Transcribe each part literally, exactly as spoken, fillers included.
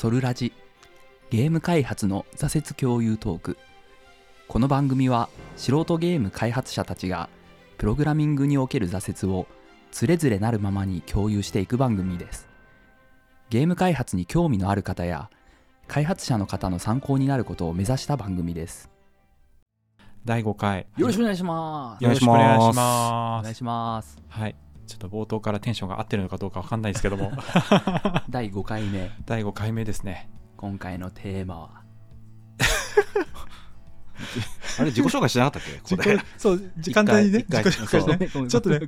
ソルラジゲーム開発の挫折共有トーク。この番組は素人ゲーム開発者たちがプログラミングにおける挫折をつれづれなるままに共有していく番組です。ゲーム開発に興味のある方や開発者の方の参考になることを目指した番組です。だいごかいよろしくお願いします。よろしくお願いします。お願いします。はい、ちょっと冒頭からテンションが合ってるのかどうかわかんないですけども。だいごかいめ。だいごかいめですね。今回のテーマは。あれ自己紹介しなかったっけ？これそう時間帯にね。自己紹介してね。ちょっとね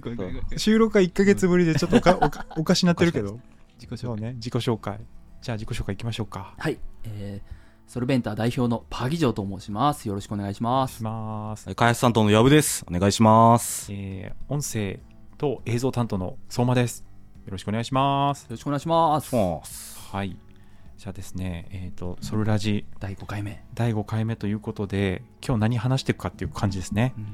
収録がいっかげつぶりでちょっとおか、おか、おかしなってるけど。自己紹介ね。自己紹介。じゃあ自己紹介いきましょうか。はい。えーソルベンター代表のパギジョと申します。よろしくお願いします。開発担当のヤブです。お願いします、えー。音声と映像担当の相馬です。よろしくお願いします。よろしくお願いします。はい。じゃあですね、えっと、ソルラジだいごかいめ。だいごかいめということで、今日何話していくかっていう感じですね、うん。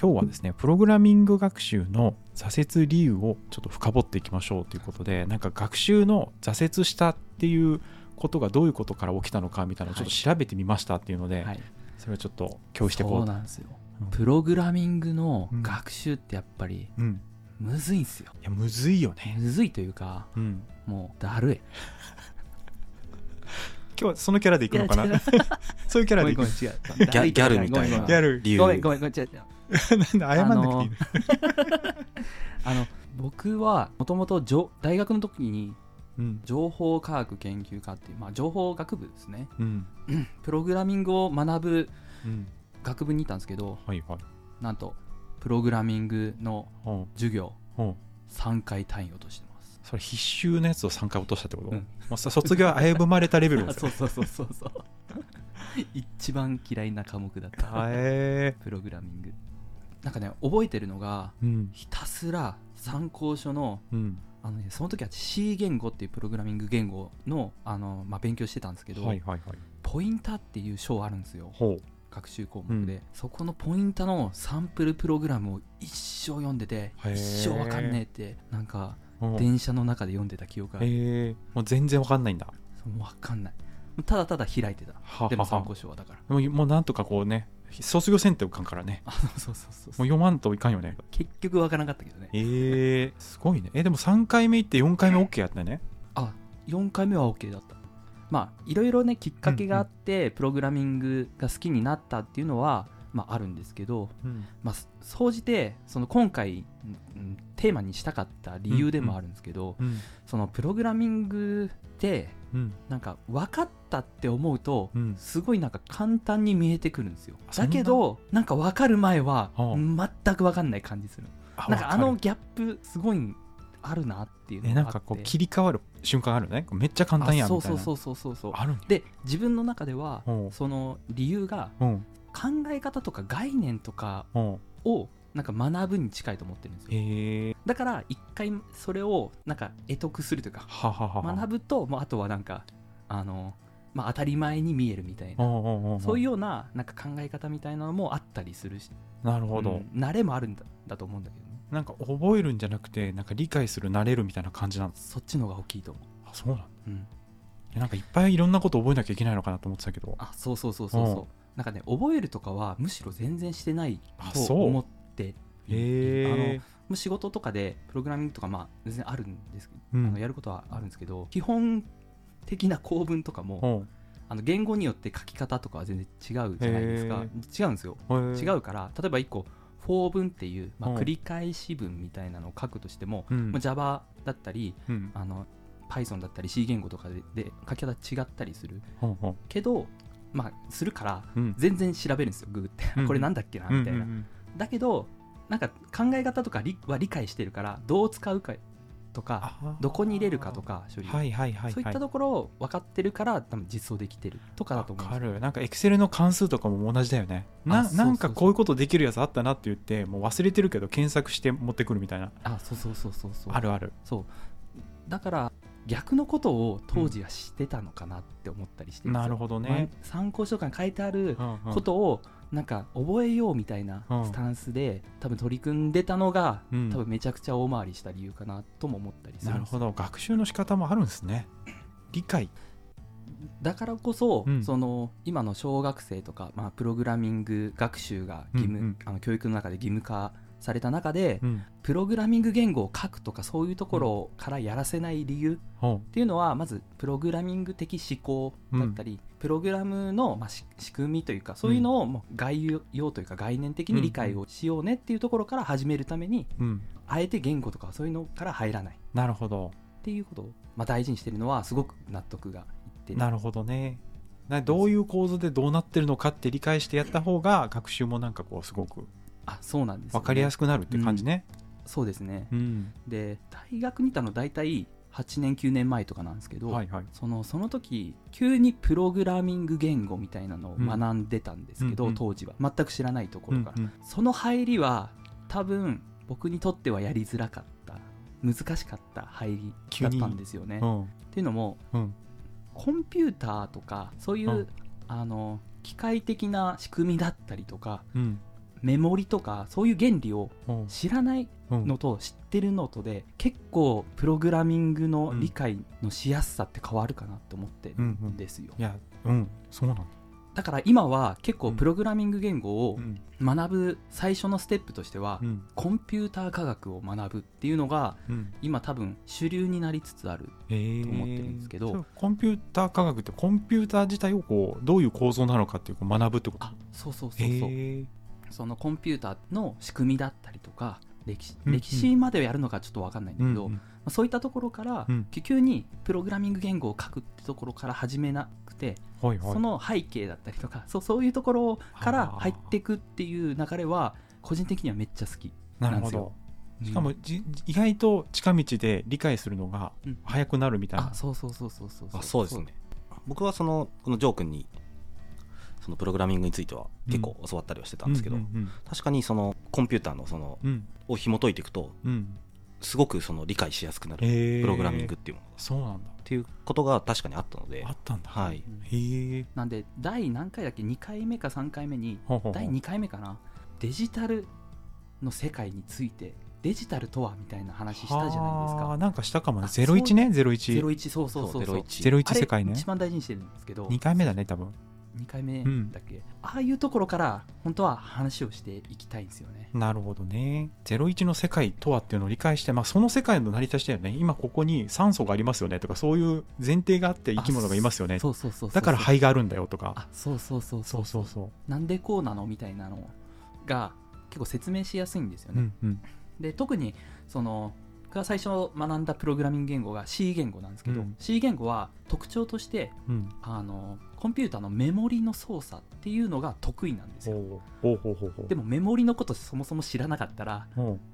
今日はですね、プログラミング学習の挫折理由をちょっと深掘っていきましょうということで、なんか学習の挫折したっていうことがどういうことから起きたのかみたいなのをちょっと調べてみましたっていうので、はい、それをちょっと共有していこう。そうなんですよ、うん、プログラミングの学習ってやっぱり、うん、むずいんですよ。いやむずいよね。むずいというか、うん、もうだるい。今日はそのキャラでいくのかな。そういうキャラでいく。違うギャルみたいな。ギャル。ごめんごめんごめん違う。なんだ謝んなくていい。あの僕はもともと大学の時にうん、情報科学研究科っていう、まあ、情報学部ですね、うん、プログラミングを学ぶ学部にいたんですけど、うんはいはい、なんとプログラミングの授業さんかい単位落としてます。それ必修のやつをさんかい落としたってこと、うん、もう卒業は危ぶまれたレベルですよ。そうそうそうそう一番嫌いな科目だった、えー、プログラミング。なんかね覚えてるのが、うん、ひたすら参考書の、うんあのね、その時は C 言語っていうプログラミング言語 の, あの、まあ、勉強してたんですけど、はいはいはい、ポインターっていう章あるんですよ学習項目で、うん、そこのポインターのサンプルプログラムを一生読んでて一生わかんねえってなんか電車の中で読んでた記憶がある。へえもう全然わかんないんだ。そうわかんないただただ開いてたはははでも参考書はだからでももうなんとかこうね卒業選定をかんからね。あそうそうそうそうもう読まんといかんよね。結局わからなかったけどね。えー、すごいね。えでもさんかいめ行ってよんかいめ OK やったね。あよんかいめは OK だった。まあいろいろねきっかけがあって、うんうん、プログラミングが好きになったっていうのは、まあ、あるんですけど、うん、まあ総じてその今回、うん、テーマにしたかった理由でもあるんですけど、うんうん、そのプログラミングって、うん、なんか分かったって思うと、うん、すごいなんか簡単に見えてくるんですよ。だけどなんか分かる前は全く分かんない感じする。あなんかあのギャップすごいあるなっていうのがあって、えなんかこう切り替わる瞬間あるね。めっちゃ簡単やんみたいな。そうそうそうそうそうあるんで自分の中ではその理由が考え方とか概念とかをなんか学ぶに近いと思ってるんですよ。へーだから一回それをなんか得得するというかははは学ぶともうあとはなんかあの、まあ、当たり前に見えるみたいなおうおうおうそういうよう な, なんか考え方みたいなのもあったりするしなるほど、うん、慣れもあるん だ, だと思うんだけど、ね、なんか覚えるんじゃなくてなんか理解する慣れるみたいな感じなんです。そっちの方が大きいと思う。あそうなんだ、うん、なんかいっぱいいろんなこと覚えなきゃいけないのかなと思ってたけどあそうそうそうそ う, そう、うんなんかね、覚えるとかはむしろ全然してないと思ってあの仕事とかでプログラミングとかまあ全然あるんです、うん、あのやることはあるんですけど基本的な構文とかもあの言語によって書き方とかは全然違うじゃないですか。違うんですよ。違うから例えばいっこ for 文っていう、まあ、繰り返し文みたいなのを書くとしても、うん、もう Java だったり、うん、あの Python だったり C 言語とか で, で書き方違ったりする、うん、けどまあ、するから全然調べるんですよ、うん、ググってこれなんだっけなみたいな、うんうんうんうん、だけどなんか考え方とかは理解してるからどう使うかとかどこに入れるかとか処理、はいはいはいはい、そういったところを分かってるから多分実装できてるとかだと思うんですよ。分かる。なんかエクセルの関数とかも同じだよね。 な, なんかこういうことできるやつあったなって言ってもう忘れてるけど検索して持ってくるみたいな。あそうそうそうそうそうあるある。そうだから逆のことを当時はしてたのかなって思ったりして、うん、なるほどね。参考書とかに書いてあることをなんか覚えようみたいなスタンスで多分取り組んでたのが、うん、多分めちゃくちゃ大回りした理由かなとも思ったりするんです。なるほど。学習の仕方もあるんですね。理解だからこそ、うん、その今の小学生とか、まあ、プログラミング学習が義務、うんうん、あの教育の中で義務化された中で、うん、プログラミング言語を書くとかそういうところからやらせない理由っていうのは、うん、まずプログラミング的思考だったり、うん、プログラムの、まあ、仕組みというかそういうのをもう概要というか概念的に理解をしようねっていうところから始めるために、うん、あえて言語とかそういうのから入らないなるほどっていうことを、まあ、大事にしてるのはすごく納得がいって、ね、なるほどねどういう構造でどうなってるのかって理解してやった方が学習もなんかこうすごくあそうなんですね、分かりやすくなるって感じね、うん、そうですね、うん、で大学にいたの大体はちねんきゅうねんまえとかなんですけど、はいはい、その、その時急にプログラミング言語みたいなのを学んでたんですけど、うん、当時は全く知らないところから、うんうん、その入りは多分僕にとってはやりづらかった難しかった入りだったんですよね、うん、っていうのも、うん、コンピューターとかそういう、うん、あの機械的な仕組みだったりとか、うんメモリとかそういう原理を知らないのと知ってるのとで結構プログラミングの理解のしやすさって変わるかなと思ってるんですよ、うんうん、いや、うん、そうなんだ。だから今は結構プログラミング言語を学ぶ最初のステップとしては、うん、コンピューター科学を学ぶっていうのが、うん、今多分主流になりつつあると思ってるんですけど、えー、コンピューター科学ってコンピューター自体をこうどういう構造なのかっていうこう学ぶってこと。あそうそうそうそう、えーそのコンピューターの仕組みだったりとか歴 史,、うんうん、歴史までやるのかちょっと分かんないんだけど、うんうんまあ、そういったところから、うん、急にプログラミング言語を書くってところから始めなくて、はいはい、その背景だったりとか そ, そういうところから入っていくっていう流れは個人的にはめっちゃ好きなんですよ。なるほど。しかも、うん、意外と近道で理解するのが早くなるみたいな、うん、あそうそうそうそうそうそうそうですね。僕はそのこのジョー君にそのプログラミングについては結構教わったりはしてたんですけど、うんうんうん、確かにそのコンピューターのそのを紐解いていくとすごくその理解しやすくなる、うん、プログラミングっていうものが、えー、そうなんだっていうことが確かにあったのであったんだ、はい、へえ。なんで第何回だっけにかいめかさんかいめにほうほうだいにかいめかなデジタルの世界についてデジタルとはみたいな話したじゃないですか。あなんかしたかもね。ゼロイチねゼロイチ ゼロイチそうそうそうそうゼロイチ世界ね。あれ一番大事にしてるんですけどにかいめだね多分にかいめだっけ、うん、ああいうところから本当は話をしていきたいんですよね。なるほどね。ゼロイチの世界とはっていうのを理解して、まあ、その世界の成り立ちだよね。今ここに酸素がありますよねとかそういう前提があって生き物がいますよね。そうそうそうそうだから肺があるんだよとかあそうそうそうそうそうそうなんでこうなのみたいなのが結構説明しやすいんですよね、うんうん、で特にその僕が最初学んだプログラミング言語が C 言語なんですけど、うん、C 言語は特徴として、うん、あのコンピューターのメモリの操作っていうのが得意なんですよ。ほうほうほうほうでもメモリのことそもそも知らなかったら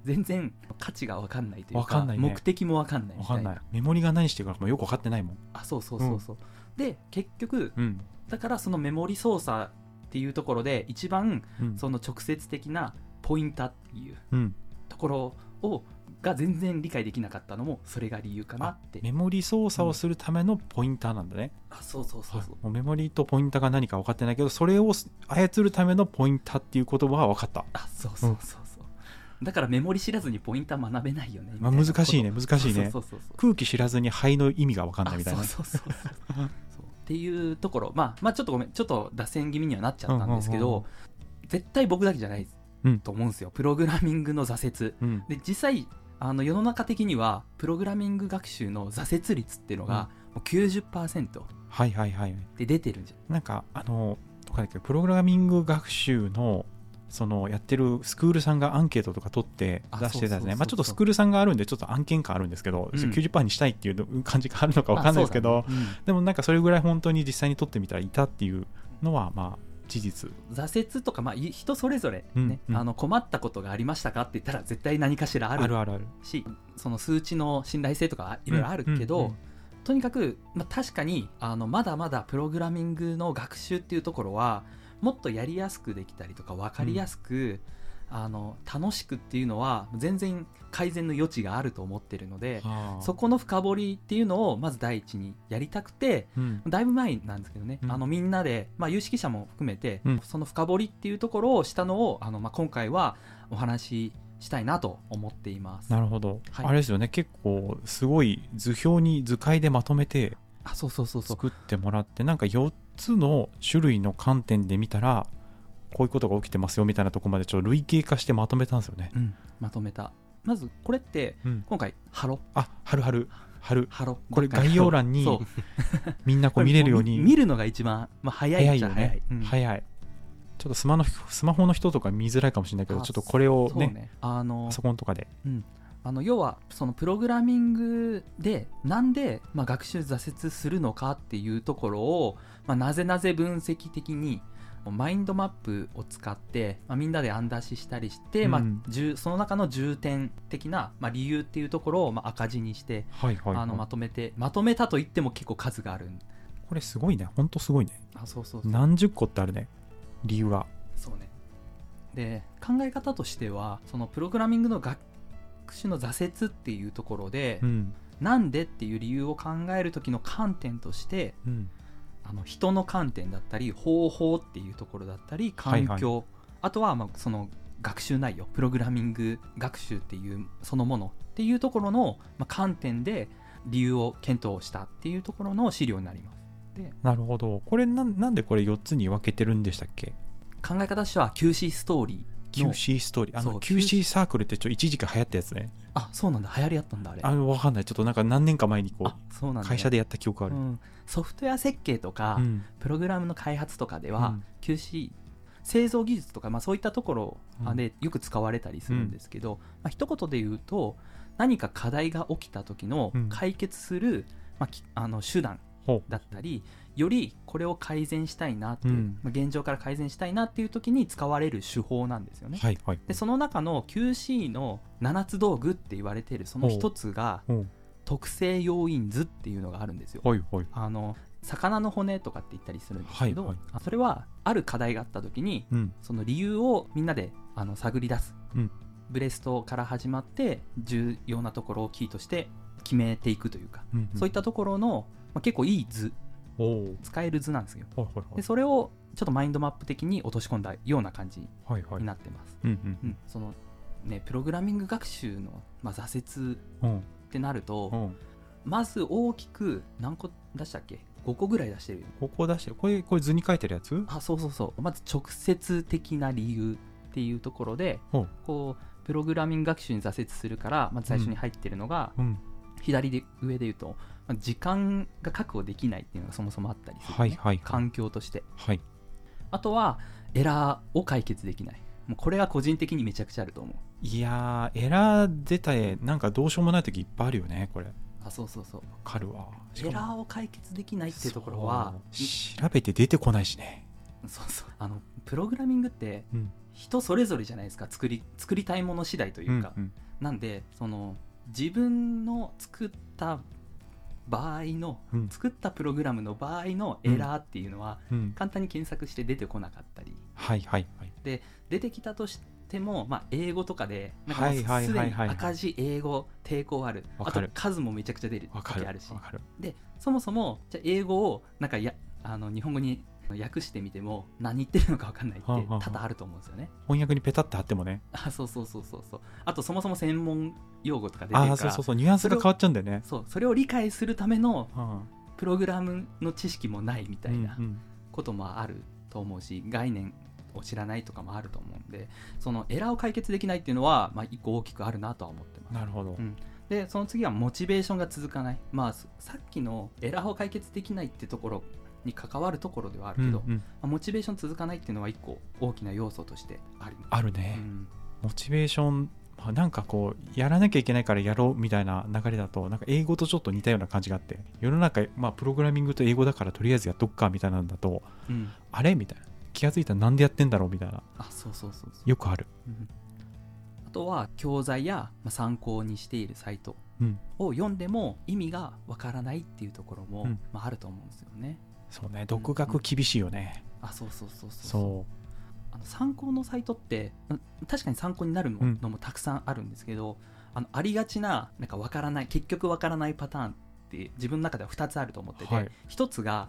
全然価値が分かんないというか、 分かんない、ね、目的も分かんないみたいな。分かんない。メモリが何してるかもよく分かってないもん。あそうそうそうそう、うん、で結局、うん、だからそのメモリ操作っていうところで一番、うん、その直接的なポインターっていう、うん、ところをが全然理解できなかったのもそれが理由かなって。メモリ操作をするためのポインターなんだね、うん、あそうそうそうそう、はい、メモリとポインターが何か分かってないけどそれを操るためのポインターっていう言葉は分かった。あそうそうそうそう、うん、だからメモリ知らずにポインター学べないよねみたいな、まあ、難しいね難しいね。そうそうそうそう空気知らずに肺の意味が分かんないみたいなそうそうそうそうそうっていうところ、まあ、まあちょっとごめんちょっと脱線気味にはなっちゃったんですけど、うんうんうんうん、絶対僕だけじゃないと思うんですよ、うん、プログラミングの挫折、うん、で実際あの世の中的にはプログラミング学習の挫折率っていうのがもう きゅうじゅっパーセント で出てるんじゃん、はいはいはい、なんかあのとかだけどプログラミング学習のそのやってるスクールさんがアンケートとか取って出してたんですね。まあちょっとスクールさんがあるんでちょっと案件感あるんですけど、うん、きゅうじゅっパーセント にしたいっていう感じがあるのか分かんないですけど、ねうん、でもなんかそれぐらい本当に実際に取ってみたらいたっていうのはまあ事実。挫折とか、まあ、人それぞれ、ねうんうん、あの困ったことがありましたかって言ったら絶対何かしらあるし、あるあるあるその数値の信頼性とかいろいろあるけど、うんうんうん、とにかく、まあ、確かにあのまだまだプログラミングの学習っていうところはもっとやりやすくできたりとか分かりやすく、うん、あの楽しくっていうのは全然改善の余地があると思ってるので、はあ、そこの深掘りっていうのをまず第一にやりたくて、うん、だいぶ前なんですけどね、うん、あのみんなで、まあ、有識者も含めて、うん、その深掘りっていうところをしたのをあの、まあ、今回はお話ししたいなと思っています。なるほど、はい、あれですよね結構すごい図表に図解でまとめてあ、そうそうそうそう、作ってもらって、なんかよっつの種類の観点で見たらこういうことが起きてますよみたいなとこまでちょっと類型化してまとめたんですよね、うん、まとめた。まずこれって今回ハロ、うん、あハルハルハルハロ、これ概要欄にみんなこう見れるように見るのが一番、まあ、早いっちゃ早い、早いよね、うん、早い。ちょっとスマのスマホの人とか見づらいかもしれないけど、ちょっとこれを ね, ねあのパソコンとかで、うん、あの要はそのプログラミングでなんで、まあ、学習挫折するのかっていうところを、まあ、なぜなぜ分析的にマインドマップを使って、まあ、みんなで案出ししたりして、うん、まあ、その中の重点的な、まあ、理由っていうところを、まあ、赤字にして、はいはいはい、あのまとめてまとめたといっても結構数がある。これすごいね、ほんとすごいね。あ、そうそうそう、何十個ってあるね、理由は。そうね。で、考え方としてはそのプログラミングの学習の挫折っていうところで、うん、なんでっていう理由を考える時の観点として、うん、あの人の観点だったり方法っていうところだったり環境、はいはい、あとはまあその学習内容、プログラミング学習っていうそのものっていうところの観点で理由を検討したっていうところの資料になります。で、なるほど。これ な, なんでこれよっつに分けてるんでしたっけ。考え方としては キューシー ストーリー、キューシー ストーリー、あの キューシー サークルってちょ一時期流行ったやつね。あ、そうなんだ、流行りやったんだあれ。あの分かんない、ちょっとなんか何年か前にこう会社でやった記憶ある、うん、ソフトウェア設計とか、うん、プログラムの開発とかでは、うん、キューシー 製造技術とか、まあ、そういったところでよく使われたりするんですけど、うん、まあ、一言で言うと何か課題が起きた時の解決する、うん、まあ、あの手段だったり、よりこれを改善したいなっていう、うん、現状から改善したいなっていう時に使われる手法なんですよね、はいはい、でその中の キューシー のななつ道具って言われているそのひとつが特性要因図っていうのがあるんですよ、はいはい、あの魚の骨とかって言ったりするんですけど、はいはい、それはある課題があった時に、うん、その理由をみんなであの探り出す、うん、ブレストから始まって重要なところをキーとして決めていくというか、うんうん、そういったところの、まあ、結構いい図、お使える図なんですよ、はいはいはい、でそれをちょっとマインドマップ的に落とし込んだような感じになってます。そのね、プログラミング学習の、まあ、挫折ってなると、まず大きく何個出したっけ、ごこぐらい出してるよ、ごこ出してる。これ、これ図に書いてるやつ。あ、そうそうそう。まず直接的な理由っていうところで、うこうプログラミング学習に挫折するから、まず最初に入ってるのが、うんうん、左で上で言うと時間が確保できないっていうのがそもそもあったりする、ね、はいはいはい、環境として、はい、あとはエラーを解決できない。もうこれは個人的にめちゃくちゃあると思う。いやー、エラー出たらなんかどうしようもない時いっぱいあるよね、これ。あ、そうそうそう、わかるわ。エラーを解決できないっていうところは調べて出てこないしね。そうそう、あのプログラミングって人それぞれじゃないですか、作り、作りたいもの次第というか、うんうん、なんでその自分の作った場合の、うん、作ったプログラムの場合のエラーっていうのは、うん、簡単に検索して出てこなかったり、はいはいはい、で出てきたとしても、まあ、英語とかでなんかもうすでに赤字、英語抵抗ある、あと数もめちゃくちゃ出る時あるし、でそもそもじゃ英語をなんかやあの日本語に訳してみても何言ってるのか分かんないって多々あると思うんですよね。翻訳にペタって貼ってもね。あ、そうそうそうそうそう。あとそもそも専門用語とか出てるから、あ、そうそうそう、ニュアンスが変わっちゃうんだよね。そう、それを理解するためのプログラムの知識もないみたいなこともあると思うし、うんうん、概念を知らないとかもあると思うんで、そのエラーを解決できないっていうのは、まあ、一個大きくあるなとは思ってます。なるほど、うん。でその次はモチベーションが続かない。まあさっきのエラーを解決できないってところに関わるところではあるけど、うんうん、まあ、モチベーション続かないっていうのは一個大きな要素としてある。あるね、うん、モチベーション、まあ、なんかこうやらなきゃいけないからやろうみたいな流れだとなんか英語とちょっと似たような感じがあって、世の中、まあ、プログラミングと英語だからとりあえずやっとくかみたいなんだと、うん、あれみたいな、気がついたらなんでやってんだろうみたいな。あ、そうそうそうそう、よくある、うん、あとは教材や参考にしているサイトを読んでも意味がわからないっていうところも、うん、まあ、あると思うんですよね。そうね、独学厳しいよね、うんうん、あ、そうそうそうそうそう。あの参考のサイトって確かに参考になるの も,、うん、のもたくさんあるんですけど、 あのありがちななんか分からない、結局分からないパターンって自分の中ではふたつあると思ってて、はい、ひとつが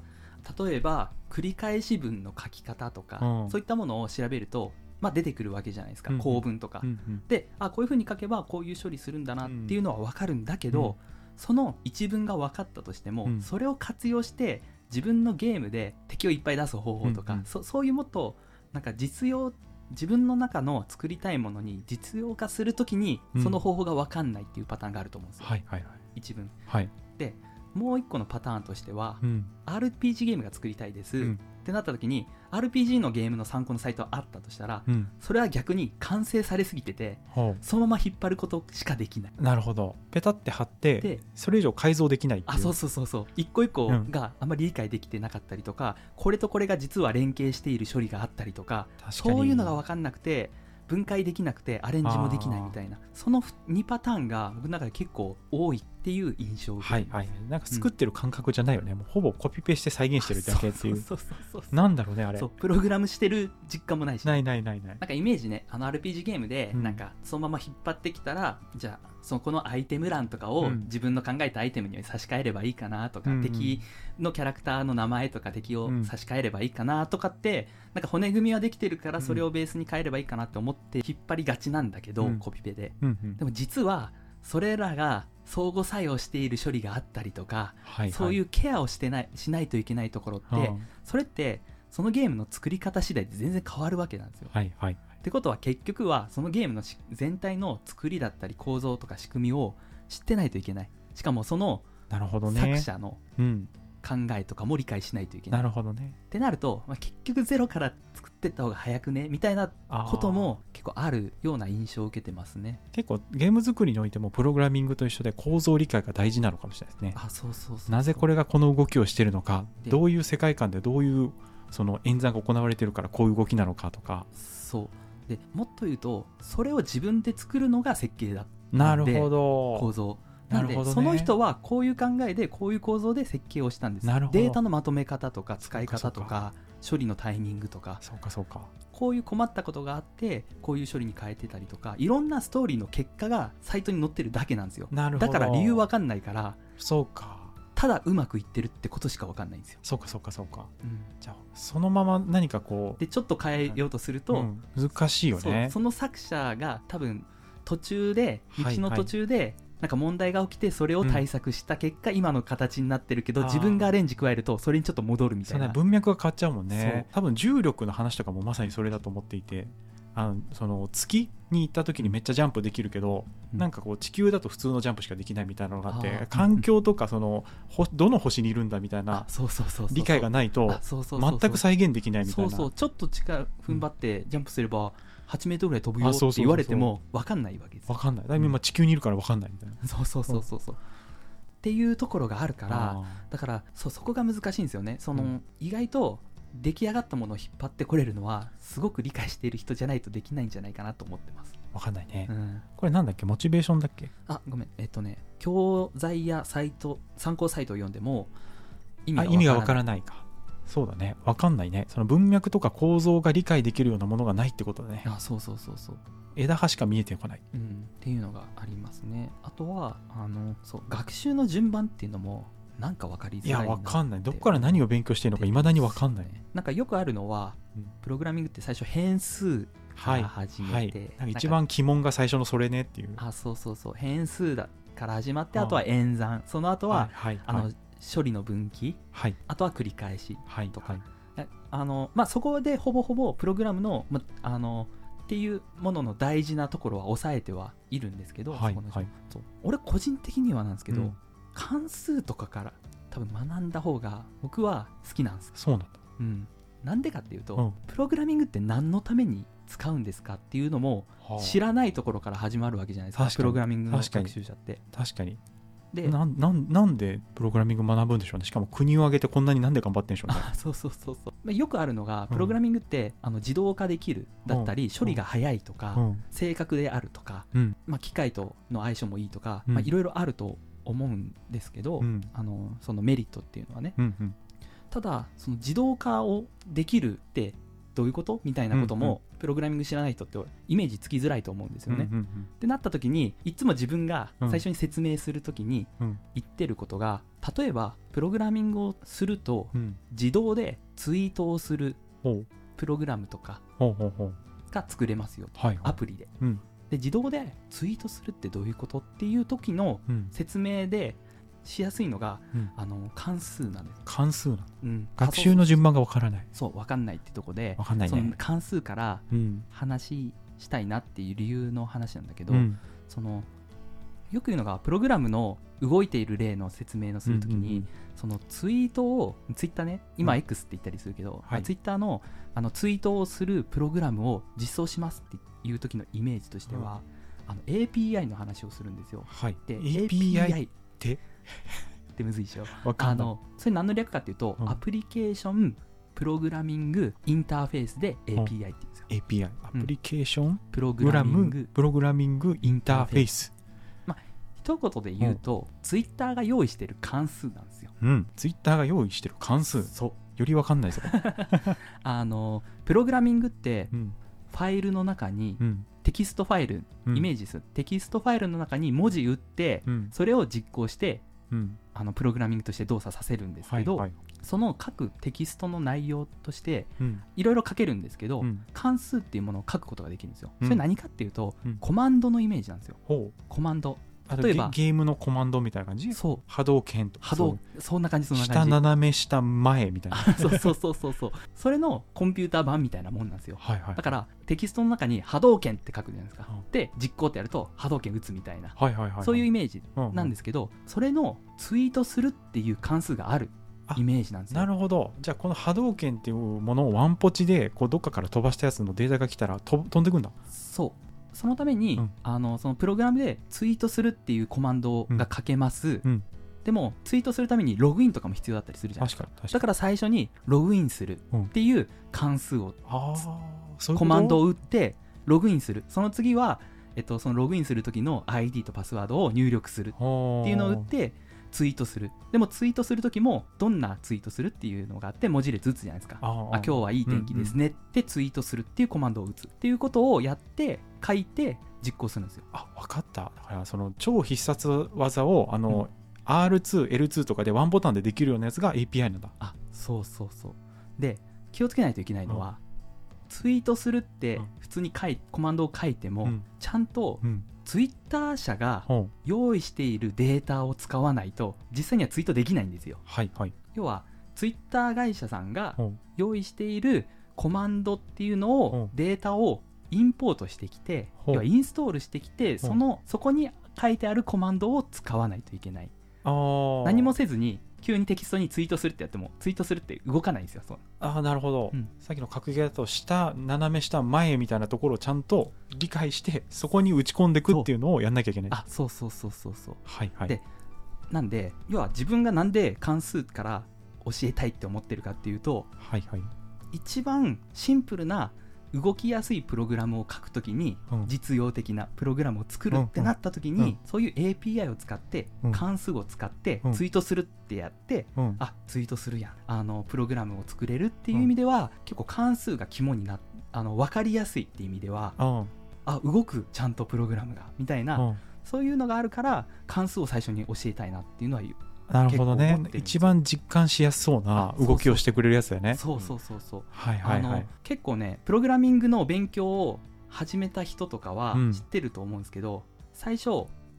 例えば繰り返し文の書き方とか、うん、そういったものを調べると、まあ、出てくるわけじゃないですか、うん、構文とか、うんうん、で、あ、こういう風に書けばこういう処理するんだなっていうのは分かるんだけど、うん、その一文が分かったとしても、うん、それを活用して自分のゲームで敵をいっぱい出す方法とか、うんうん、そ, そういうもっとなんか実用、自分の中の作りたいものに実用化するときにその方法が分かんないっていうパターンがあると思うんですよ、うんはいはいはい、一文、はい、でもう一個のパターンとしては、うん、アールピージー ゲームが作りたいです、うん、ってなったときに アールピージー のゲームの参考のサイトがあったとしたら、うん、それは逆に完成されすぎてて、うん、そのまま引っ張ることしかできない。なるほど。ペタって貼ってでそれ以上改造できないっていう。あ、そうそうそうそう。一個一個があんまり理解できてなかったりとか、うん、これとこれが実は連携している処理があったりとか、そういうのが分かんなくて分解できなくてアレンジもできないみたいな、そのにパターンが僕の中で結構多いっていう印象で、はいはい、なんか作ってる感覚じゃないよね、うん、もうほぼコピペして再現してるだけっていう。そうそうそうそう、なんだろうねあれ。そう、プログラムしてる実感もないし、ね、ないないないない。なんかイメージね、あの アールピージー ゲームでなんかそのまま引っ張ってきたら、うん、じゃあそのこのアイテム欄とかを自分の考えたアイテムに差し替えればいいかなとか、うん、敵のキャラクターの名前とか敵を差し替えればいいかなとかって、うん、なんか骨組みはできてるからそれをベースに変えればいいかなって思って引っ張りがちなんだけど、うん、コピペで、うんうん、でも実はそれらが相互作用している処理があったりとか、はいはい、そういうケアをしてないしないといけないところって、うん、それってそのゲームの作り方次第で全然変わるわけなんですよ、はいはい、ってことは結局はそのゲームの全体の作りだったり構造とか仕組みを知ってないといけない。しかもその作者の考えとかも理解しないといけない。なるほどね。ってなると、まあ、結局ゼロから作ってった方が早くねみたいなことも結構あるような印象を受けてますね。結構ゲーム作りにおいてもプログラミングと一緒で構造理解が大事なのかもしれないですね。あ、そうそうそうそう。なぜこれがこの動きをしてるのか、どういう世界観でどういうその演算が行われてるからこういう動きなのかとか。そうで、もっと言うとそれを自分で作るのが設計だ。なるほど。構造なんで、ね、その人はこういう考えでこういう構造で設計をしたんです。データのまとめ方とか使い方とか処理のタイミングとか、そうかそうか、こういう困ったことがあってこういう処理に変えてたりとか、いろんなストーリーの結果がサイトに載ってるだけなんですよ。なるほど。だから理由わかんないから、そうか、ただうまくいってるってことしかわかんないんですよ。そうかそうかそうか、うん、じゃあそのまま何かこうでちょっと変えようとすると、うん、難しいよね。 そ, その作者が多分途中で道の途中で、はいはい、なんか問題が起きてそれを対策した結果、うん、今の形になってるけど自分がアレンジ加えるとそれにちょっと戻るみたいな、文脈が変わっちゃうもんね。多分重力の話とかもまさにそれだと思っていて、あのその月に行った時にめっちゃジャンプできるけど、うん、なんかこう地球だと普通のジャンプしかできないみたいなのがあって、環境とかその、うん、どの星にいるんだみたいな理解がないと全く再現できないみたいな。そうそう、ちょっと力踏ん張ってジャンプすれば、うん、はちメートルぐらい飛ぶよって言われても分かんないわけです。分かんない。だいぶ今地球にいるから分かんないみたいな。そうそうそうそうそう。っていうところがあるから、だからそう、そこが難しいんですよね。その、うん、意外と出来上がったものを引っ張ってこれるのはすごく理解している人じゃないとできないんじゃないかなと思ってます。分かんないね。うん、これなんだっけ、モチベーションだっけ？あ、ごめん。えっとね、教材やサイト、参考サイトを読んでも意味が分からないか。そうだね、分かんないね。その文脈とか構造が理解できるようなものがないってことだね。あ、そうそうそうそう、枝葉しか見えてこない、うん、っていうのがありますね。あとはあのそう、学習の順番っていうのもなんか分かりづらいな。いや、分かんない。どこから何を勉強しているのかいまだに分かんない、ね、なんかよくあるのは、うん、プログラミングって最初変数から始めて、はいはい、なんか一番鬼門が最初のそれねっていう。あ、そうそうそう、変数だから始まって、あとは演算、その後は、はいはいはい、あの処理の分岐、はい、あとは繰り返しとか、はいはい、あのまあ、そこでほぼほぼプログラムの、ま、あのっていうものの大事なところは抑えてはいるんですけど、はい、そこの、はい、そう、俺個人的にはなんですけど、うん、関数とかから多分学んだ方が僕は好きなんです。そうなんだ、うん、なんでかっていうと、うん、プログラミングって何のために使うんですかっていうのも知らないところから始まるわけじゃないですか、プログラミングの学習者って。確かに。で な, な, なんでプログラミング学ぶんでしょうね。しかも国を挙げてこんなになんで頑張ってんでしょうね。あ、そうそうそうそう、まあ、よくあるのがプログラミングって、うん、あの自動化できるだったり、うん、処理が早いとか、うん、正確であるとか、うん、まあ、機械との相性もいいとか、いろいろあると思うんですけど、うん、あのそのメリットっていうのはね、うんうん、ただその自動化をできるってどういうことみたいなことも、うんうん、プログラミング知らない人ってイメージつきづらいと思うんですよね、うんうんうん、ってなった時にいつも自分が最初に説明する時に言ってることが、うん、例えばプログラミングをすると、うん、自動でツイートをするプログラムとかが作れますよ、うん、アプリで、はいはい、うん、で自動でツイートするってどういうことっていう時の説明でしやすいのが、うん、あの関数なんです。関数なの、うん、学習の順番が分からない。そう分かんないってとこで分かんない、ね、その関数から話したいなっていう理由の話なんだけど、うん、そのよく言うのがプログラムの動いている例の説明をするときに、うんうんうん、そのツイートをツイッターね、今 X って言ったりするけど、うんはい、ツイッター の, あのツイートをするプログラムを実装しますっていう時のイメージとしては、うん、あの エーピーアイ の話をするんですよ、はい、で エーピーアイ ってってむずいでしょわかんない。あのそれ何の略かっていうと、うん、アプリケーションプログラミングインターフェースで エーピーアイ って言うんですよ、うん、エーピーアイ アプリケーション、うん、プログラミングプログラミングインターフェース。一言で言うと、うん、ツイッターが用意してる関数なんですよ。うん、ツイッターが用意してる関数。そう、よりわかんないですよ。あのプログラミングって、うん、ファイルの中に、うん、テキストファイル、イメージする、うん、テキストファイルの中に文字打って、うん、それを実行して、うん、あのプログラミングとして動作させるんですけど、はいはい、その各テキストの内容として、うん、いろいろ書けるんですけど、うん、関数っていうものを書くことができるんですよ。うん、それ何かっていうと、うん、コマンドのイメージなんですよ。うん、コマンド。例えば ゲ, ゲームのコマンドみたいな感じ。そう波動拳とか波動、そんな感じそんな感じ、下斜め下前みたいなそうそうそうそうそう、それのコンピューター版みたいなもんなんですよ。はいはい、だからテキストの中に波動拳って書くじゃないですか、うん、で実行ってやると波動拳打つみたいな、はいはいはいはい、そういうイメージなんですけど、うんうん、それのツイートするっていう関数があるイメージなんですよ。なるほど。じゃあこの波動拳っていうものをワンポチでこうどっかから飛ばしたやつのデータが来たら飛んでくんだ。そうそのために、うん、あのそのプログラムでツイートするっていうコマンドが書けます、うんうん、でもツイートするためにログインとかも必要だったりするじゃないですか。確かに確かに。だから最初にログインするっていう関数を、うん、あそういうコマンドを打ってログインする、その次は、えっと、そのログインする時の アイディー とパスワードを入力するっていうのを打ってツイートする。でもツイートする時もどんなツイートするっていうのがあって文字列打つじゃないですか。ああ今日はいい天気ですねってツイートするっていうコマンドを打つっていうことをやって書いて実行するんですよ。あ分かった。だからその超必殺技をあの、うん、アールツー エルツー とかでワンボタンでできるようなやつが エーピーアイ なんだ。あそうそうそう。で気をつけないといけないのは、うん、ツイートするって普通に書いコマンドを書いても、うん、ちゃんと、うんツイッター社が用意しているデータを使わないと実際にはツイートできないんですよ。はいはい、要はツイッター会社さんが用意しているコマンドっていうのをデータをインポートしてきて、要はインストールしてきて、そのそこに書いてあるコマンドを使わないといけない。あ何もせずに急にテキストにツイートするってやってもツイートするって動かないんですよ。そうああなるほど、うん、さっきの格言だと下斜め下前みたいなところをちゃんと理解してそこに打ち込んでいくっていうのをやんなきゃいけない。あそうそうそうそうそう、はいはい、でなんで要は自分がなんで関数から教えたいって思ってるかっていうと、はいはい、一番シンプルな動きやすいプログラムを書くときに、うん、実用的なプログラムを作るってなったときに、うんうん、そういう エーピーアイ を使って、うん、関数を使って、うん、ツイートするってやって、うん、あツイートするやんあのプログラムを作れるっていう意味では、うん、結構関数が肝になって分かりやすいっていう意味では、うん、あ動くちゃんとプログラムがみたいな、うん、そういうのがあるから関数を最初に教えたいなっていうのは言う。なるほどね。一番実感しやすそうな動きをしてくれるやつだよね。そうそうそうそう。はいはいはい。あの結構ねプログラミングの勉強を始めた人とかは知ってると思うんですけど、うん、最初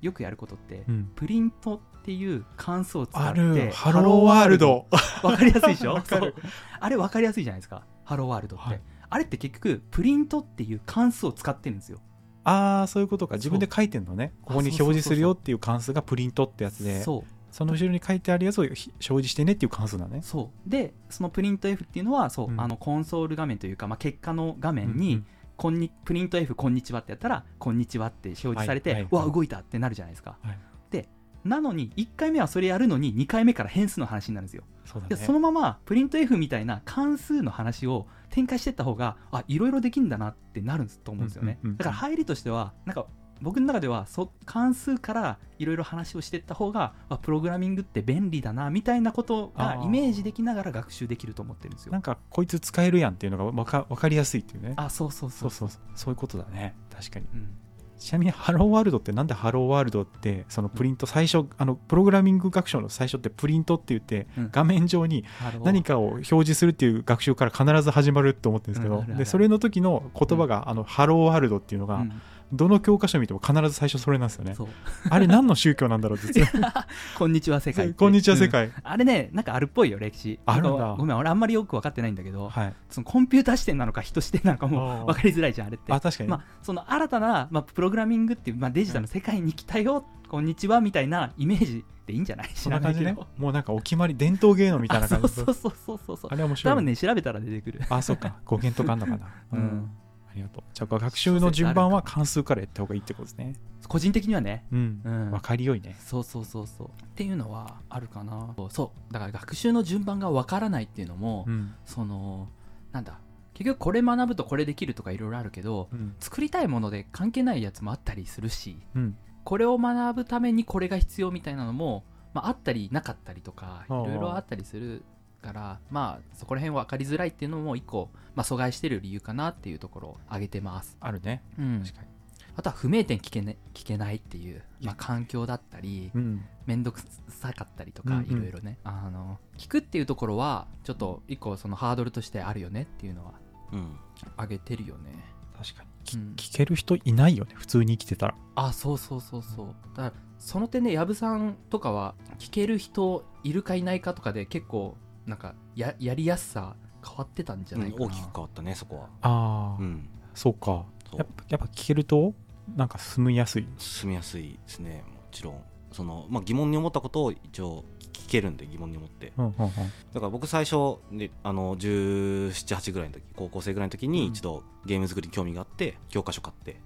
よくやることって、うん、プリントっていう関数を使ってあるハローワールドわかりやすいでしょそうあれわかりやすいじゃないですかハローワールドって、はい、あれって結局プリントっていう関数を使ってるんですよ。ああそういうことか。自分で書いてるのね。ここに表示するよっていう関数がプリントってやつで、そうその後ろに書いてあるやつを表示してねっていう関数だね。そうでそのプリント F っていうのはそう、うん、あのコンソール画面というか、まあ、結果の画面に、うんこんにプリント F こんにちはってやったらこんにちはって表示されて、はいはいはい、わ動いたってなるじゃないですか、はい、でなのにいっかいめはそれやるのににかいめから変数の話になるんですよ。 そうだね、でそのままプリント F みたいな関数の話を展開していった方があいろいろできるんだなってなると思うんですよね、うんうんうん、だから入りとしてはなんか僕の中ではそ関数からいろいろ話をしていった方がプログラミングって便利だなみたいなことがイメージできながら学習できると思ってるんですよ。なんかこいつ使えるやんっていうのが分 か, 分かりやすいっていうね。あそうそうそうそうそうそういうことだね。確かに、うん、ちなみにハローワールドってなんでハローワールドってそのプリント最初、うん、あのプログラミング学習の最初ってプリントって言って、うん、画面上に何かを表示するっていう学習から必ず始まると思ってるんですけど、うん、でそれの時の言葉が、うん、あのハローワールドっていうのが、うんどの教科書見ても必ず最初それなんですよね。そうあれ何の宗教なんだろうってこんにちは世界こんにちは世界、うん、あれねなんかあるっぽいよ歴史あるんだ。ごめん俺あんまりよく分かってないんだけど、はい、そのコンピュータ視点なのか人視点なのかも分かりづらいじゃんあれって。あ確かに、まあ、その新たな、まあ、プログラミングっていう、まあ、デジタルの世界に来たよ、うん、こんにちはみたいなイメージでいいんじゃない。そんな感じね。もうなんかお決まり伝統芸能みたいな感じ。そうそうそうそうそう。あれ面白い。多分ね調べたら出てくる。あそうか語源とかあんのかな。うん、うん。ありがとう。じゃあ学習の順番は関数からやった方がいいってことですね。個人的にはね。うん。うん、分かりよいね。そうそうそうそう。っていうのはあるかな。そうだから学習の順番が分からないっていうのも、うん、そのなんだ。結局これ学ぶとこれできるとかいろいろあるけど、うん、作りたいもので関係ないやつもあったりするし。うん。これを学ぶためにこれが必要みたいなのも、まあ、あったりなかったりとかいろいろあったりするから、まあ、そこら辺分かりづらいっていうのも一個、まあ、阻害してる理由かなっていうところを挙げてます。あるね、うん、確かに。あとは不明点聞け、ね、聞けないっていう、まあ、環境だったり、うん、めんどくさかったりとかいろいろね、うんうん、あの聞くっていうところはちょっと一個そのハードルとしてあるよねっていうのは挙げてるよね、うん、確かにうん、聞ける人いないよね普通に生きてたら。あそうそうそうそうだからその点でやぶさんとかは聞ける人いるかいないかとかで結構なんか や, やりやすさ変わってたんじゃないかな、うん、大きく変わったねそこは。ああ、うん、そうかそう や, っぱやっぱ聞けるとなんか住みやすい住みやすいですね。もちろんその、まあ、疑問に思ったことを一応聞けるんで疑問に思って、うんうんうん、だから僕最初であのじゅうなな、はちぐらいの時高校生ぐらいの時に一度ゲーム作りに興味があって教科書買って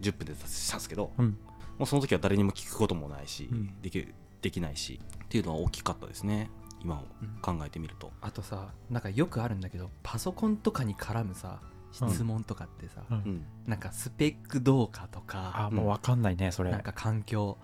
じゅっぷんで達成したんですけど、うん、もうその時は誰にも聞くこともないし、うん、できる、できないしっていうのは大きかったですね今を考えてみると、うん、あとさなんかよくあるんだけどパソコンとかに絡むさ質問とかってさ、うん、なんかスペックどうかとか、うん、あもう分かんないねそれ。なんか環境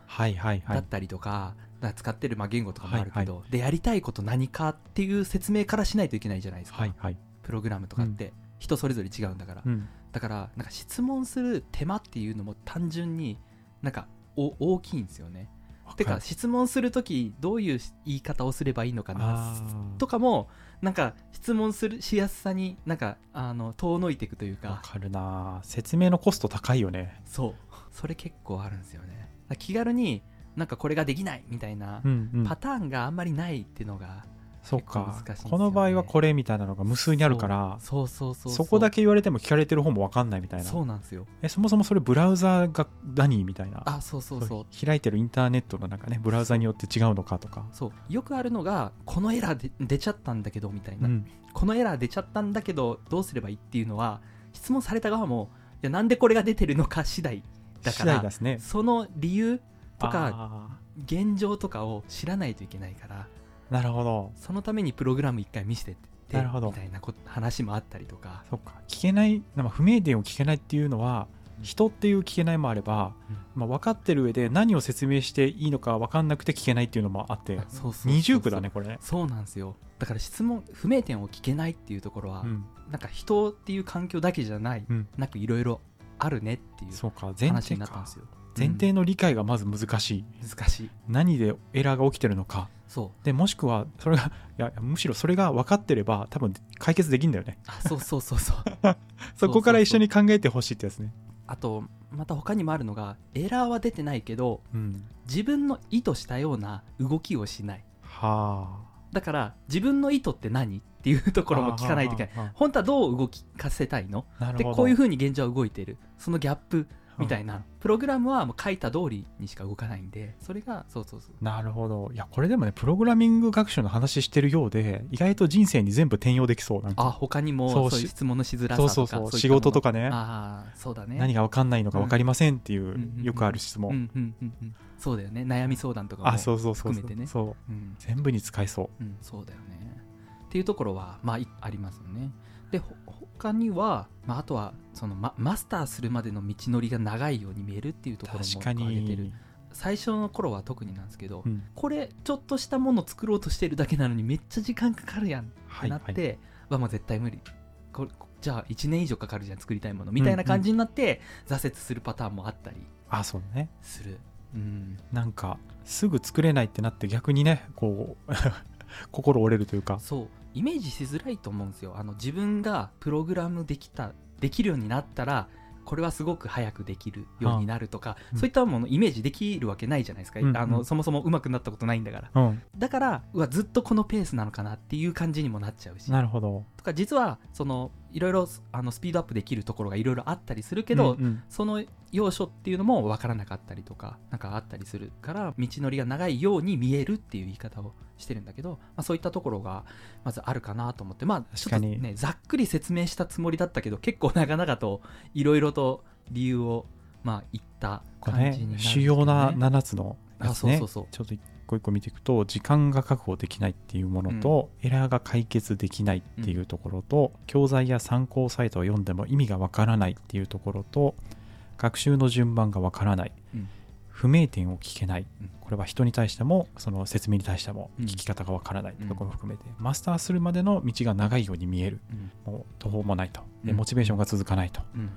だったりとか、はいはいはい使ってるまあ言語とかもあるけど、はいはい、でやりたいこと何かっていう説明からしないといけないじゃないですか、はいはい、プログラムとかって人それぞれ違うんだから、うん、だからなんか質問する手間っていうのも単純になんか大きいんですよね。てか質問するときどういう言い方をすればいいのかなとかもなんか質問するしやすさになんかあの遠のいていくというか。わかるな。説明のコスト高いよね。そうそれ結構あるんですよね。気軽になんかこれができないみたいなパターンがあんまりないっていうのが結構難しいんですよね。そうかこの場合はこれみたいなのが無数にあるからそうそうそうそうそうそこだけ言われても聞かれてる方も分かんないみたいな。そうなんですよ。えそもそもそれブラウザーが何みたいな。あそうそうそうそう開いてるインターネットのなんかねブラウザーによって違うのかとか。そうよくあるのがこのエラーで出ちゃったんだけどみたいな、うん、このエラー出ちゃったんだけどどうすればいいっていうのは質問された側もいやなんでこれが出てるのか次第だから次第ですね。その理由とか現状とかを知らないといけないからなるほどそのためにプログラム一回見せてってみたいな話もあったりとか。そうか聞けない不明点を聞けないっていうのは、うん、人っていう聞けないもあれば、うんまあ、分かってる上で何を説明していいのか分かんなくて聞けないっていうのもあって二重苦だねこれね。そうなんですよ。だから質問不明点を聞けないっていうところは、うん、なんか人っていう環境だけじゃない、うん、なんかいろいろあるねっていう話になったんですよ。前提の理解がまず難しい、うん、難しい何でエラーが起きてるのかそうでもしくはそれがいやむしろそれが分かってれば多分解決できるんだよね。あそうそうそうそうそこから一緒に考えてほしいってやつね。あとまた他にもあるのがエラーは出てないけど、うん、自分の意図したような動きをしない。はあだから自分の意図って何っていうところも聞かないといけない。ははは本当はどう動かせたいのでこういう風に現状は動いてるそのギャップみたいな、うん、プログラムはもう書いた通りにしか動かないんでそれがそうそうそうなるほど。いやこれでもねプログラミング学習の話してるようで意外と人生に全部転用できそう。なんかあ他にもそうそういう質問のしづらさとかそうそうそうそう仕事とかね。あそうだね何が分かんないのか分かりませんっていう、うん、よくある質問そうだよね。悩み相談とかも含めてね全部に使えそう、うん、そうだよねっていうところはまあありますよね。で他には、まあ、あとはその マ, マスターするまでの道のりが長いように見えるっていうところも挙げてる。最初の頃は特になんですけど、うん、これちょっとしたもの作ろうとしてるだけなのにめっちゃ時間かかるやんってなって、はいはい、まあ、もう絶対無理これじゃあいちねん以上かかるじゃん作りたいものみたいな感じになって、うんうん、挫折するパターンもあったりする。あそうね、うん、なんかすぐ作れないってなって逆にねこう心折れるというかそうイメージしづらいと思うんですよ。あの自分がプログラムできたできるようになったらこれはすごく早くできるようになるとか、うん、そういったものイメージできるわけないじゃないですか、うんうん、あのそもそも上手くなったことないんだから、うん、だからうわずっとこのペースなのかなっていう感じにもなっちゃうし、なるほどとか、実はそのいろいろあのスピードアップできるところがいろいろあったりするけど、うんうん、その要所っていうのも分からなかったりとかなんかあったりするから、道のりが長いように見えるっていう言い方をしてるんだけど、まあ、そういったところがまずあるかなと思って、まあちょっとねざっくり説明したつもりだったけど、結構長々といろいろと理由をまあ言った感じになるんですね。主要なななつのですね。あ、そうそうそう。ちょっと一個一個見ていくと、時間が確保できないっていうものと、うん、エラーが解決できないっていうところと、うん、教材や参考サイトを読んでも意味がわからないっていうところと、学習の順番がわからない、うん、不明点を聞けない、うん、これは人に対してもその説明に対しても聞き方がわからないところも含めて、うん、マスターするまでの道が長いように見える、うん、もう途方もないと、でモチベーションが続かないと、うんうん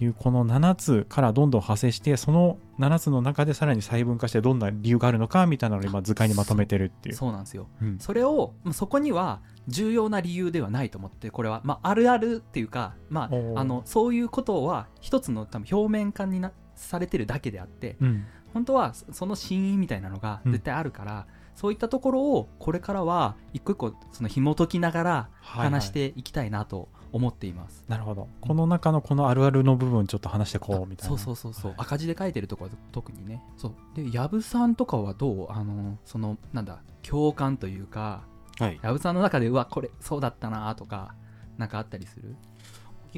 いうこのななつからどんどん派生して、そのななつの中でさらに細分化してどんな理由があるのかみたいなのを今図解にまとめてるっていう。そうなんですよ、うん、それをそこには重要な理由ではないと思って、これは、まあ、あるあるっていうか、まあ、あのそういうことは一つの多分表面化になされてるだけであって、うん、本当はその真意みたいなのが絶対あるから、うん、そういったところをこれからは一個一個その紐解きながら話していきたいなと、はいはい思っています。なるほど、うん、この中のこのあるあるの部分ちょっと話してこうみたいな。そうそうそうそう、はい、赤字で書いてるとこは特にね。そうで、矢部さんとかはどう、あのそのなんだ共感というか、はい、矢部さんの中でうわこれそうだったなとかなんかあったりする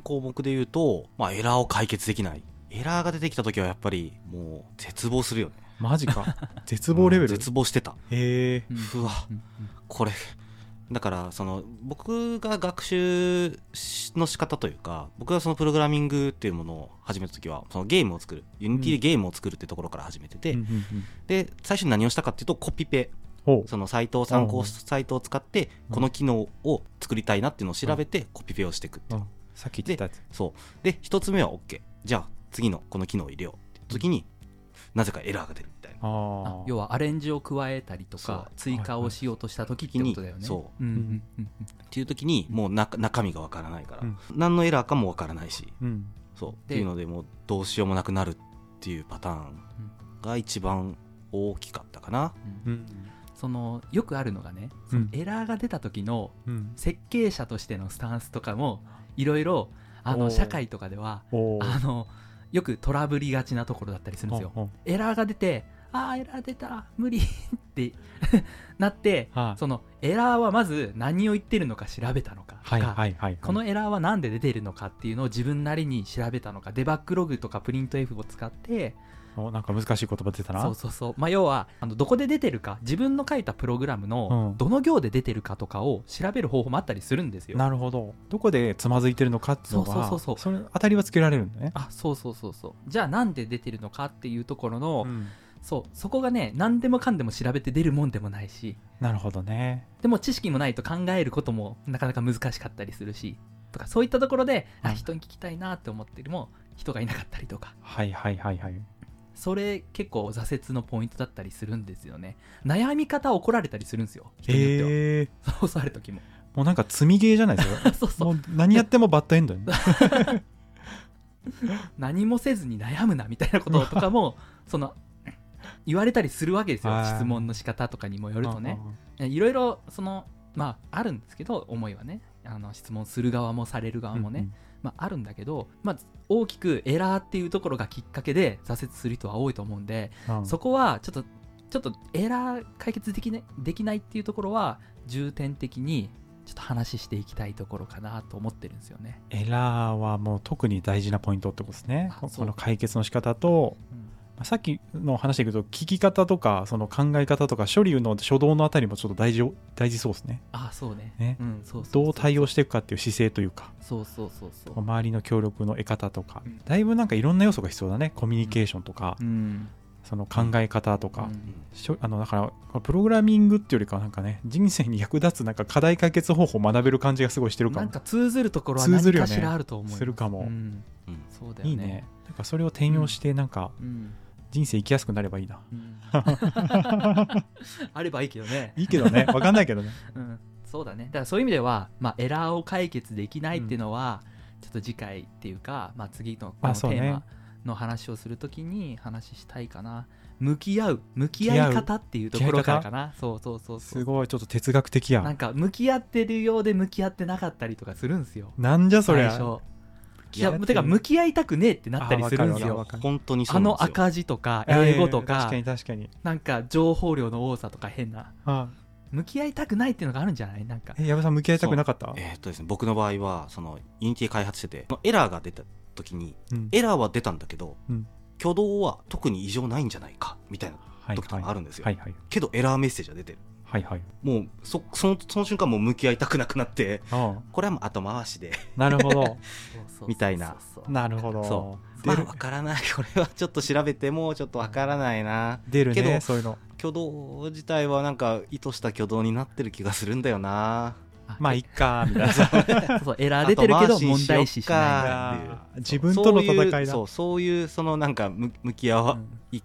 項目で言うと、まあ、エラーを解決できない。エラーが出てきた時はやっぱりもう絶望するよね。マジか絶望レベル、うん、絶望してた。へー、うわ、うんうん、これだからその僕が学習の仕方というか、僕がそのプログラミングっていうものを始めた時はそのゲームを作る Unity でゲームを作るってところから始めてて、うんうんうんうん、で最初に何をしたかっていうとコピペ、そのサイトを参考サイトを使ってこの機能を作りたいなっていうのを調べてコピペをしていくっていう、うんうん、さっき言ったやつ。そうでひとつめは OK、 じゃあ次のこの機能を入れようって時になぜかエラーが出るみたいな。あ、要はアレンジを加えたりとか追加をしようとした時ってことだよね。そう、うんうん、っていう時にもう中身がわからないから、うん、何のエラーかもわからないし、うん、そうっていうのでもうどうしようもなくなるっていうパターンが一番大きかったかな、うんうん、そのよくあるのがね、そのエラーが出た時の設計者としてのスタンスとかもいろいろあの社会とかではあのよくトラブりがちなところだったりするんですよ。ほんほん、エラーが出て、あーエラー出た無理ってなって、はあ、そのエラーはまず何を言ってるのか調べたのかとか、はいはいはいはい、このエラーはなんで出てるのかっていうのを自分なりに調べたのか、デバッグログとかプリント F を使って、お、なんか難しい言葉出たな。そうそうそう、まあ、要はあのどこで出てるか、自分の書いたプログラムのどの行で出てるかとかを調べる方法もあったりするんですよ、うん、なるほど。どこでつまずいてるのかっていうのは、そうそうそうそう、それ当たりはつけられるんだね。あ、そうそうそうそう、じゃあなんで出てるのかっていうところの、うん、そう、そこがね、何でもかんでも調べて出るもんでもないし。なるほどね。でも知識もないと考えることもなかなか難しかったりするしとか、そういったところで、うん、あ、人に聞きたいなって思ってるも人がいなかったりとか、はいはいはいはい、それ結構挫折のポイントだったりするんですよね。悩み方怒られたりするんですよ、人によっては、えー、そうされる時ももうなんか積みゲーじゃないですかそうそう、もう何やってもバッドエンドよね何もせずに悩むなみたいなこととかもその言われたりするわけですよ。質問の仕方とかにもよるとね、いろいろそのまああるんですけど、思いはね、あの質問する側もされる側もね、うんうん、まあ、あるんだけど、まあ、大きくエラーっていうところがきっかけで挫折する人は多いと思うんで、うん、そこはちょっとちょっとエラー解決できない、できないっていうところは重点的にちょっと話していきたいところかなと思ってるんですよね。エラーはもう特に大事なポイントってことですね。この解決の仕方と、うん、さっきの話でいくと聞き方とかその考え方とか処理の初動のあたりもちょっと大事、大事そうですね。ああ、そうね。ね、うん、そうそうそうそう、どう対応していくかっていう姿勢というか、そうそうそうそう、周りの協力の得方とか、うん、だいぶなんかいろんな要素が必要だね。コミュニケーションとか、うんうん、その考え方とか、うん、あのだからプログラミングっていうよりかはなんかね、人生に役立つなんか課題解決方法を学べる感じがすごいしてるかも。なんか通ずるところは何かしらあると思う、ね、するかも、うんうん、そうだよね。いいね、なんかそれを転用してなんか、うんうん、人生生きやすくなればいいな、うん、あればいいけどね、いいけどね、分かんないけどね、うん、そうだね。だからそういう意味では、まあ、エラーを解決できないっていうのは、うん、ちょっと次回っていうか、まあ、次のこのテーマの話をするときに話したいかな。向き合う向き合い方っていうところからかな。そうそうそうそう、すごいちょっと哲学的や。なんか向き合ってるようで向き合ってなかったりとかするんですよ。なんじゃそれ。いや、てか向き合いたくねえってなったりするんですよ。本当にそうなんですよ。あの赤字とか英語とか、確かに確かに、なんか情報量の多さとか変な、ああ向き合いたくないっていうのがあるんじゃない？なんか、え、矢部さん向き合いたくなかった？えーっとですね、僕の場合はその Unity 開発しててエラーが出た時に、うん、エラーは出たんだけど、うん、挙動は特に異常ないんじゃないかみたいな時とかあるんですよ、はいはい、けどエラーメッセージは出てる、はいはい、もう そ, そ, のその瞬間もう向き合いたくなくなって、ああこれはもう後回しでなるほどみたいな。なるほど。そう、まあ、分からない、これはちょっと調べてもちょっと分からないな、出るね、けどそういうの挙動自体はなんか意図した挙動になってる気がするんだよな。まあいっかみたいなそうそう、エラー出てるけど問題視しないっていう、自分との戦いだ。そう、そういうそのなんか向き合い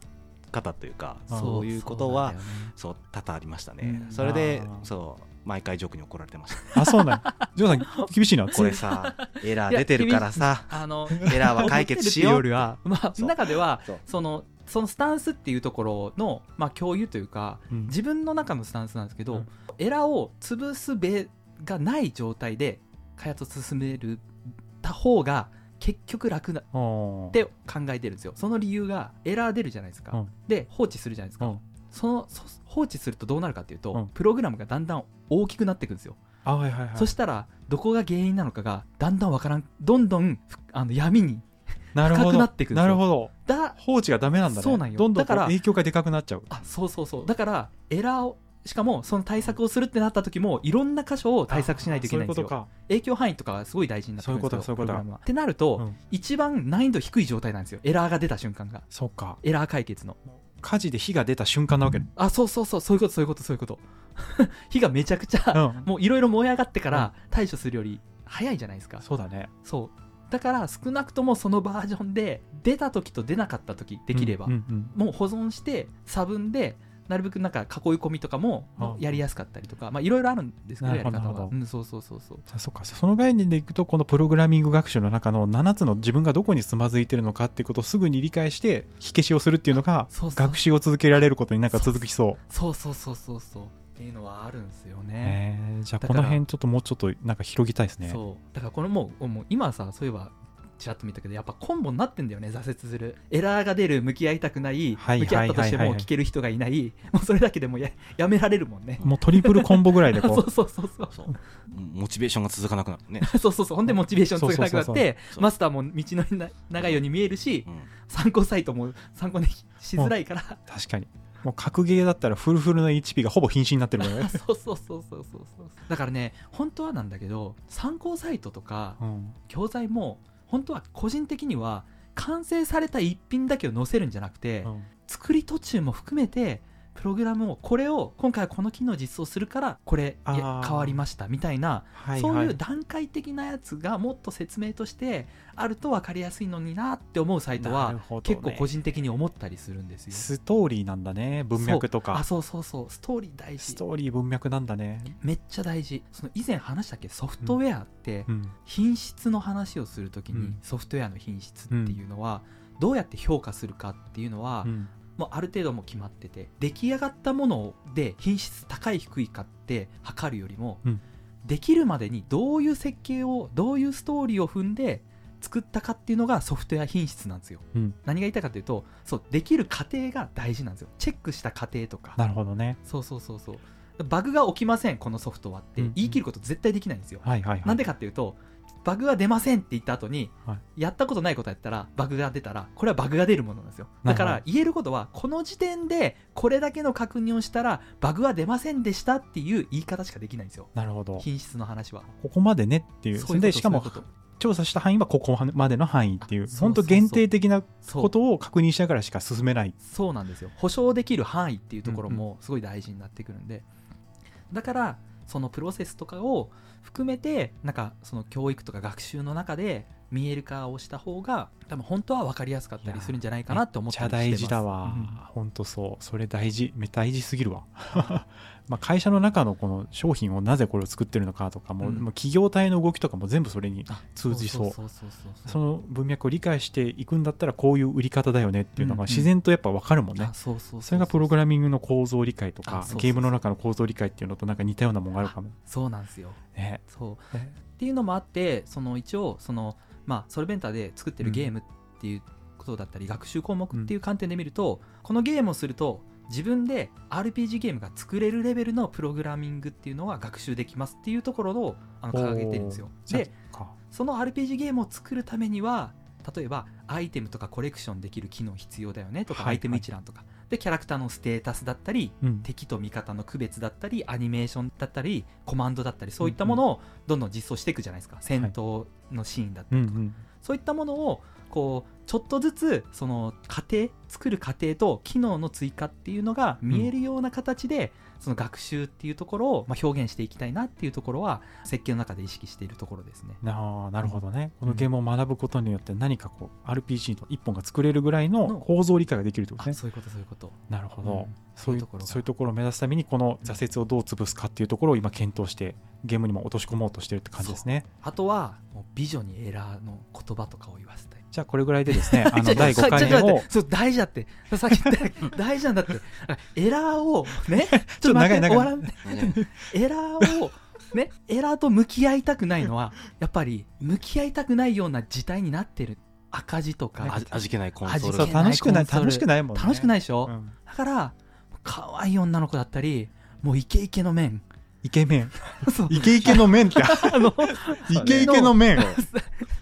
方というか、うん、そういうことはそう、そう、ね、そう多々ありましたね、うん、それでそう毎回ジョークに怒られてました。あ、そうなんジョーさん厳しいなこれさエラー出てるからさ、あのエラーは解決しようっていうよりは、まあ、中では そ, そのそのスタンスっていうところの、まあ、共有というか、うん、自分の中のスタンスなんですけど、うん、エラーを潰すべがない状態で開発を進めるた方が結局楽だって考えてるんですよ。その理由がエラー出るじゃないですか、うん、で放置するじゃないですか、うん、そのそ放置するとどうなるかっていうと、うん、プログラムがだんだん大きくなっていくんですよ。あ、はいはいはい、そしたらどこが原因なのかがだんだんわからん、どんどんあの闇に深くなっていくんですよ。なるほど。だ放置がダメなんだね。そうなんよ。どんどん影響がでかくなっちゃう。あ、そうそうそう。だからエラーを、しかもその対策をするってなった時もいろんな箇所を対策しないといけないんですよ。そういうことか。影響範囲とかがすごい大事になってくるんですよ。そういうこと、そういうこと。プログラムは。ってなると、うん、一番難易度低い状態なんですよ。エラーが出た瞬間が。そうか。エラー解決の。火事で火が出た瞬間なわけ、うん、あ、そうそうそうそういうことそういうことそういうこと火がめちゃくちゃ、うん、もういろいろ燃え上がってから対処するより早いじゃないですか。そうだね。そうだから少なくともそのバージョンで出た時と出なかった時できれば、うんうんうん、もう保存して差分でなるべくなんか囲い込みとかもやりやすかったりとか、まあいろいろあるんですけどやり方は、うん、そうそうそうそう。そっか、その概念でいくとこのプログラミング学習の中のななつの自分がどこにつまずいてるのかっていうことをすぐに理解して火消しをするっていうのが学習を続けられることになんか続きそう。そうそうそうそうそうっていうのはあるんですよね、えー、じゃあこの辺ちょっともうちょっとなんか広げたいですね。そうだからこれもう、もう今さそういえばちらっと見たけどやっぱコンボになってんだよね。挫折する、エラーが出る、向き合いたくない、はい、向き合ったとしても聞ける人がいない、はいはいはい、もうそれだけでも や, やめられるもんね。もうトリプルコンボぐらいでこうそうそうそうそうモチベーションが続かなくなるねそうそうそう、ほんでモチベーション続かなくなって、マスターも道のな長いように見えるし、うん、参考サイトも参考にしづらいから。確かにもう格ゲーだったらフルフルの エイチピー がほぼ瀕死になってるもんねそうそうそうそうそうそう。だからね、本当はなんだけど参考サイトとか、うん、教材も本当は個人的には完成された一品だけを載せるんじゃなくて、うん、作り途中も含めてプログラムをこれを今回はこの機能実装するからこれ変わりましたみたいな、はいはい、そういう段階的なやつがもっと説明としてあると分かりやすいのになって思うサイトは、ね、結構個人的に思ったりするんですよ。ストーリーなんだね、文脈とか。そうあそうそうそう、ストーリー大事。ストーリー文脈なんだね、めっちゃ大事。その以前話したっけ、ソフトウェアって品質の話をするときに、うん、ソフトウェアの品質っていうのはどうやって評価するかっていうのは、うんもうある程度も決まってて、出来上がったもので品質高い低いかって測るよりも、うん、できるまでにどういう設計をどういうストーリーを踏んで作ったかっていうのがソフトウェア品質なんですよ、うん、何が言いたいかというと、そうできる過程が大事なんですよ。チェックした過程とか。なるほどね。そうそうそうそう、バグが起きませんこのソフトはって言い切ること絶対できないんですよ、うんうんはいはいはい、なんでかっていうとバグは出ませんって言った後に、はい、やったことないことやったらバグが出たらこれはバグが出るものなんですよ。だから言えることはこの時点でこれだけの確認をしたらバグは出ませんでしたっていう言い方しかできないんですよ。なるほど。品質の話はここまでねっていう。そういうこと。でしかも調査した範囲はここまでの範囲っていう、本当限定的なことを確認しながらしか進めない。そうなんですよ。保証できる範囲っていうところもすごい大事になってくるんで、うんうん、だからそのプロセスとかを含めてなんかその教育とか学習の中で見える化をした方が多分本当は分かりやすかったりするんじゃないかなって思ったりしてます。めっちゃ大事だわ、うん、本当そう、それ大事、めっちゃ大事すぎるわまあ会社の中のこの商品をなぜこれを作ってるのかとかも、うん、もう企業体の動きとかも全部それに通じそう、その文脈を理解していくんだったらこういう売り方だよねっていうのが自然とやっぱ分かるもんね、うんうん、それがプログラミングの構造理解とか、そうそうそう、ゲームの中の構造理解っていうのとなんか似たようなものがあるかも。そうなんですよ、ね、そうっていうのもあって、その一応その、まあ、ソルベンタで作ってるゲームっていうことだったり、うん、学習項目っていう観点で見ると、うん、このゲームをすると自分で アールピージー ゲームが作れるレベルのプログラミングっていうのは学習できますっていうところをあの掲げてるんですよ。で、その アールピージー ゲームを作るためには例えばアイテムとかコレクションできる機能必要だよねとか、はい、アイテム一覧とか、はい、でキャラクターのステータスだったり、うん、敵と味方の区別だったりアニメーションだったりコマンドだったり、そういったものをどんどん実装していくじゃないですか、はい、戦闘のシーンだったりとか、うんうん、そういったものをこうちょっとずつその過程、作る過程と機能の追加っていうのが見えるような形で、うん、その学習っていうところをまあ表現していきたいなっていうところは設計の中で意識しているところですね。ああ、なるほどね、うん、このゲームを学ぶことによって何かこう アールピージー の一本が作れるぐらいの構造理解ができるってことですね。あ、そういうこと、そういうこと。なるほど、うん、そういうところ、そういうところを目指すためにこの挫折をどう潰すかっていうところを今検討してゲームにも落とし込もうとしてるって感じですね。あとはもう美女にエラーの言葉とかを言わせたい。じゃあこれぐらいでですね、あのだいごかいめをそう大事だってさっき言った大事なんだってエラーをね、ちょっと待って、終わらんね、エラーをね、エラーと向き合いたくないのはやっぱり向き合いたくないような事態になってる赤字とか、味気ないコンソール、そう、楽しくない、楽しくないもんね、楽しくないでしょ、うん、だから可愛い女の子だったり、もうイケイケの面、イケメンイケイケの麺ってあのイケイケの麺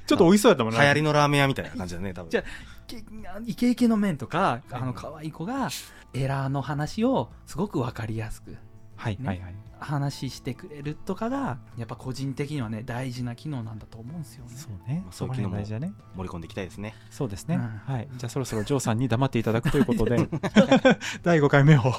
ちょっと美味しそうだったもんね、流行りのラーメン屋みたいな感じだね多分。じゃあイケイケの麺とか、あの可愛い子がエラーの話をすごく分かりやすく、はいね、はいはい、話してくれるとかがやっぱ個人的にはね大事な機能なんだと思うんですよね。そうね、まあ、そういう機能も盛り込んでいきたいですね。そうですね、うん、はい、じゃあそろそろジョーさんに黙っていただくということでだいごかいめを終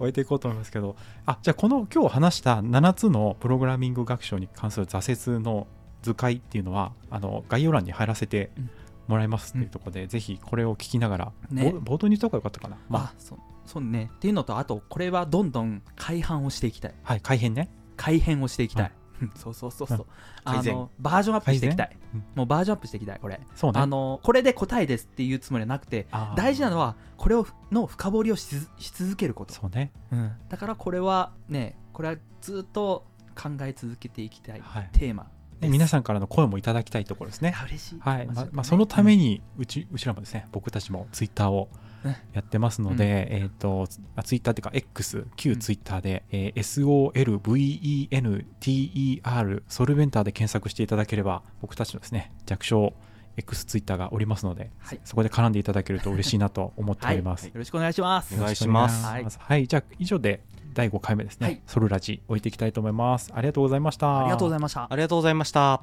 えていこうと思いますけど、あ、じゃあこの今日話したななつのプログラミング学習に関する挫折の図解っていうのはあの概要欄に入らせて、うんもらえますっていうところで、うん、ぜひこれを聞きながら、ね、冒頭に言った方がよかったかな、まあ、あ、そう、そうねっていうのと、あとこれはどんどん改版をしていきたい、はい、改変ね、改変をしていきたい、うん、そうそうそうそう、うん、あのバージョンアップしていきたい、うん、もうバージョンアップしていきたい、これそう、ね、あのこれで答えですっていうつもりはなくて、大事なのはこれをの深掘りを し, し続けること、そうね、うん、だからこれはね、これはずっと考え続けていきたい、はい、テーマ、皆さんからの声もいただきたいところですね。嬉しい、はい、まあまあ、そのためにうち、うちらもですね、僕たちもツイッターをやってますので、うん、えーと、ツイッターというか X、旧ツイッターで、うん、えー、SOLVENTER ソルベンターで検索していただければ僕たちのですね弱小 X ツイッターがおりますので、はい、そこで絡んでいただけると嬉しいなと思っております、はいはい、よろしくお願いします。お願いします、はいはい、じゃあ以上でだいごかいめですね、はい、ソルラジ置いていきたいと思います。ありがとうございました。ありがとうございました。ありがとうございました。